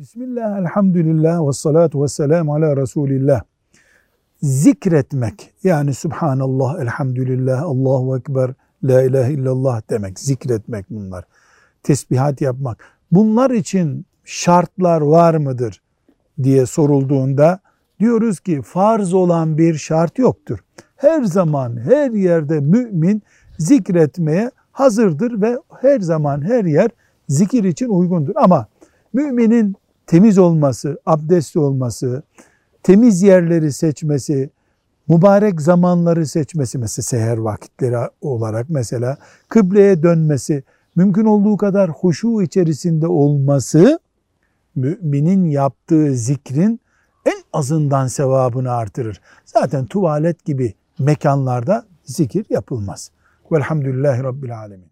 Bismillah, elhamdülillah ve salatu ve selamu ala Resulillah. Zikretmek, yani Subhanallah, elhamdülillah, Allahu Ekber, la ilahe illallah demek, zikretmek bunlar. Tesbihat yapmak. Bunlar için şartlar var mıdır diye sorulduğunda diyoruz ki farz olan bir şart yoktur. Her zaman, her yerde mümin zikretmeye hazırdır ve her zaman, her yer zikir için uygundur. Ama müminin temiz olması, abdestli olması, temiz yerleri seçmesi, mübarek zamanları seçmesi, mesela seher vakitleri olarak mesela kıbleye dönmesi, mümkün olduğu kadar huşu içerisinde olması, müminin yaptığı zikrin en azından sevabını artırır. Zaten tuvalet gibi mekanlarda zikir yapılmaz. Velhamdülillahi Rabbil Alemin.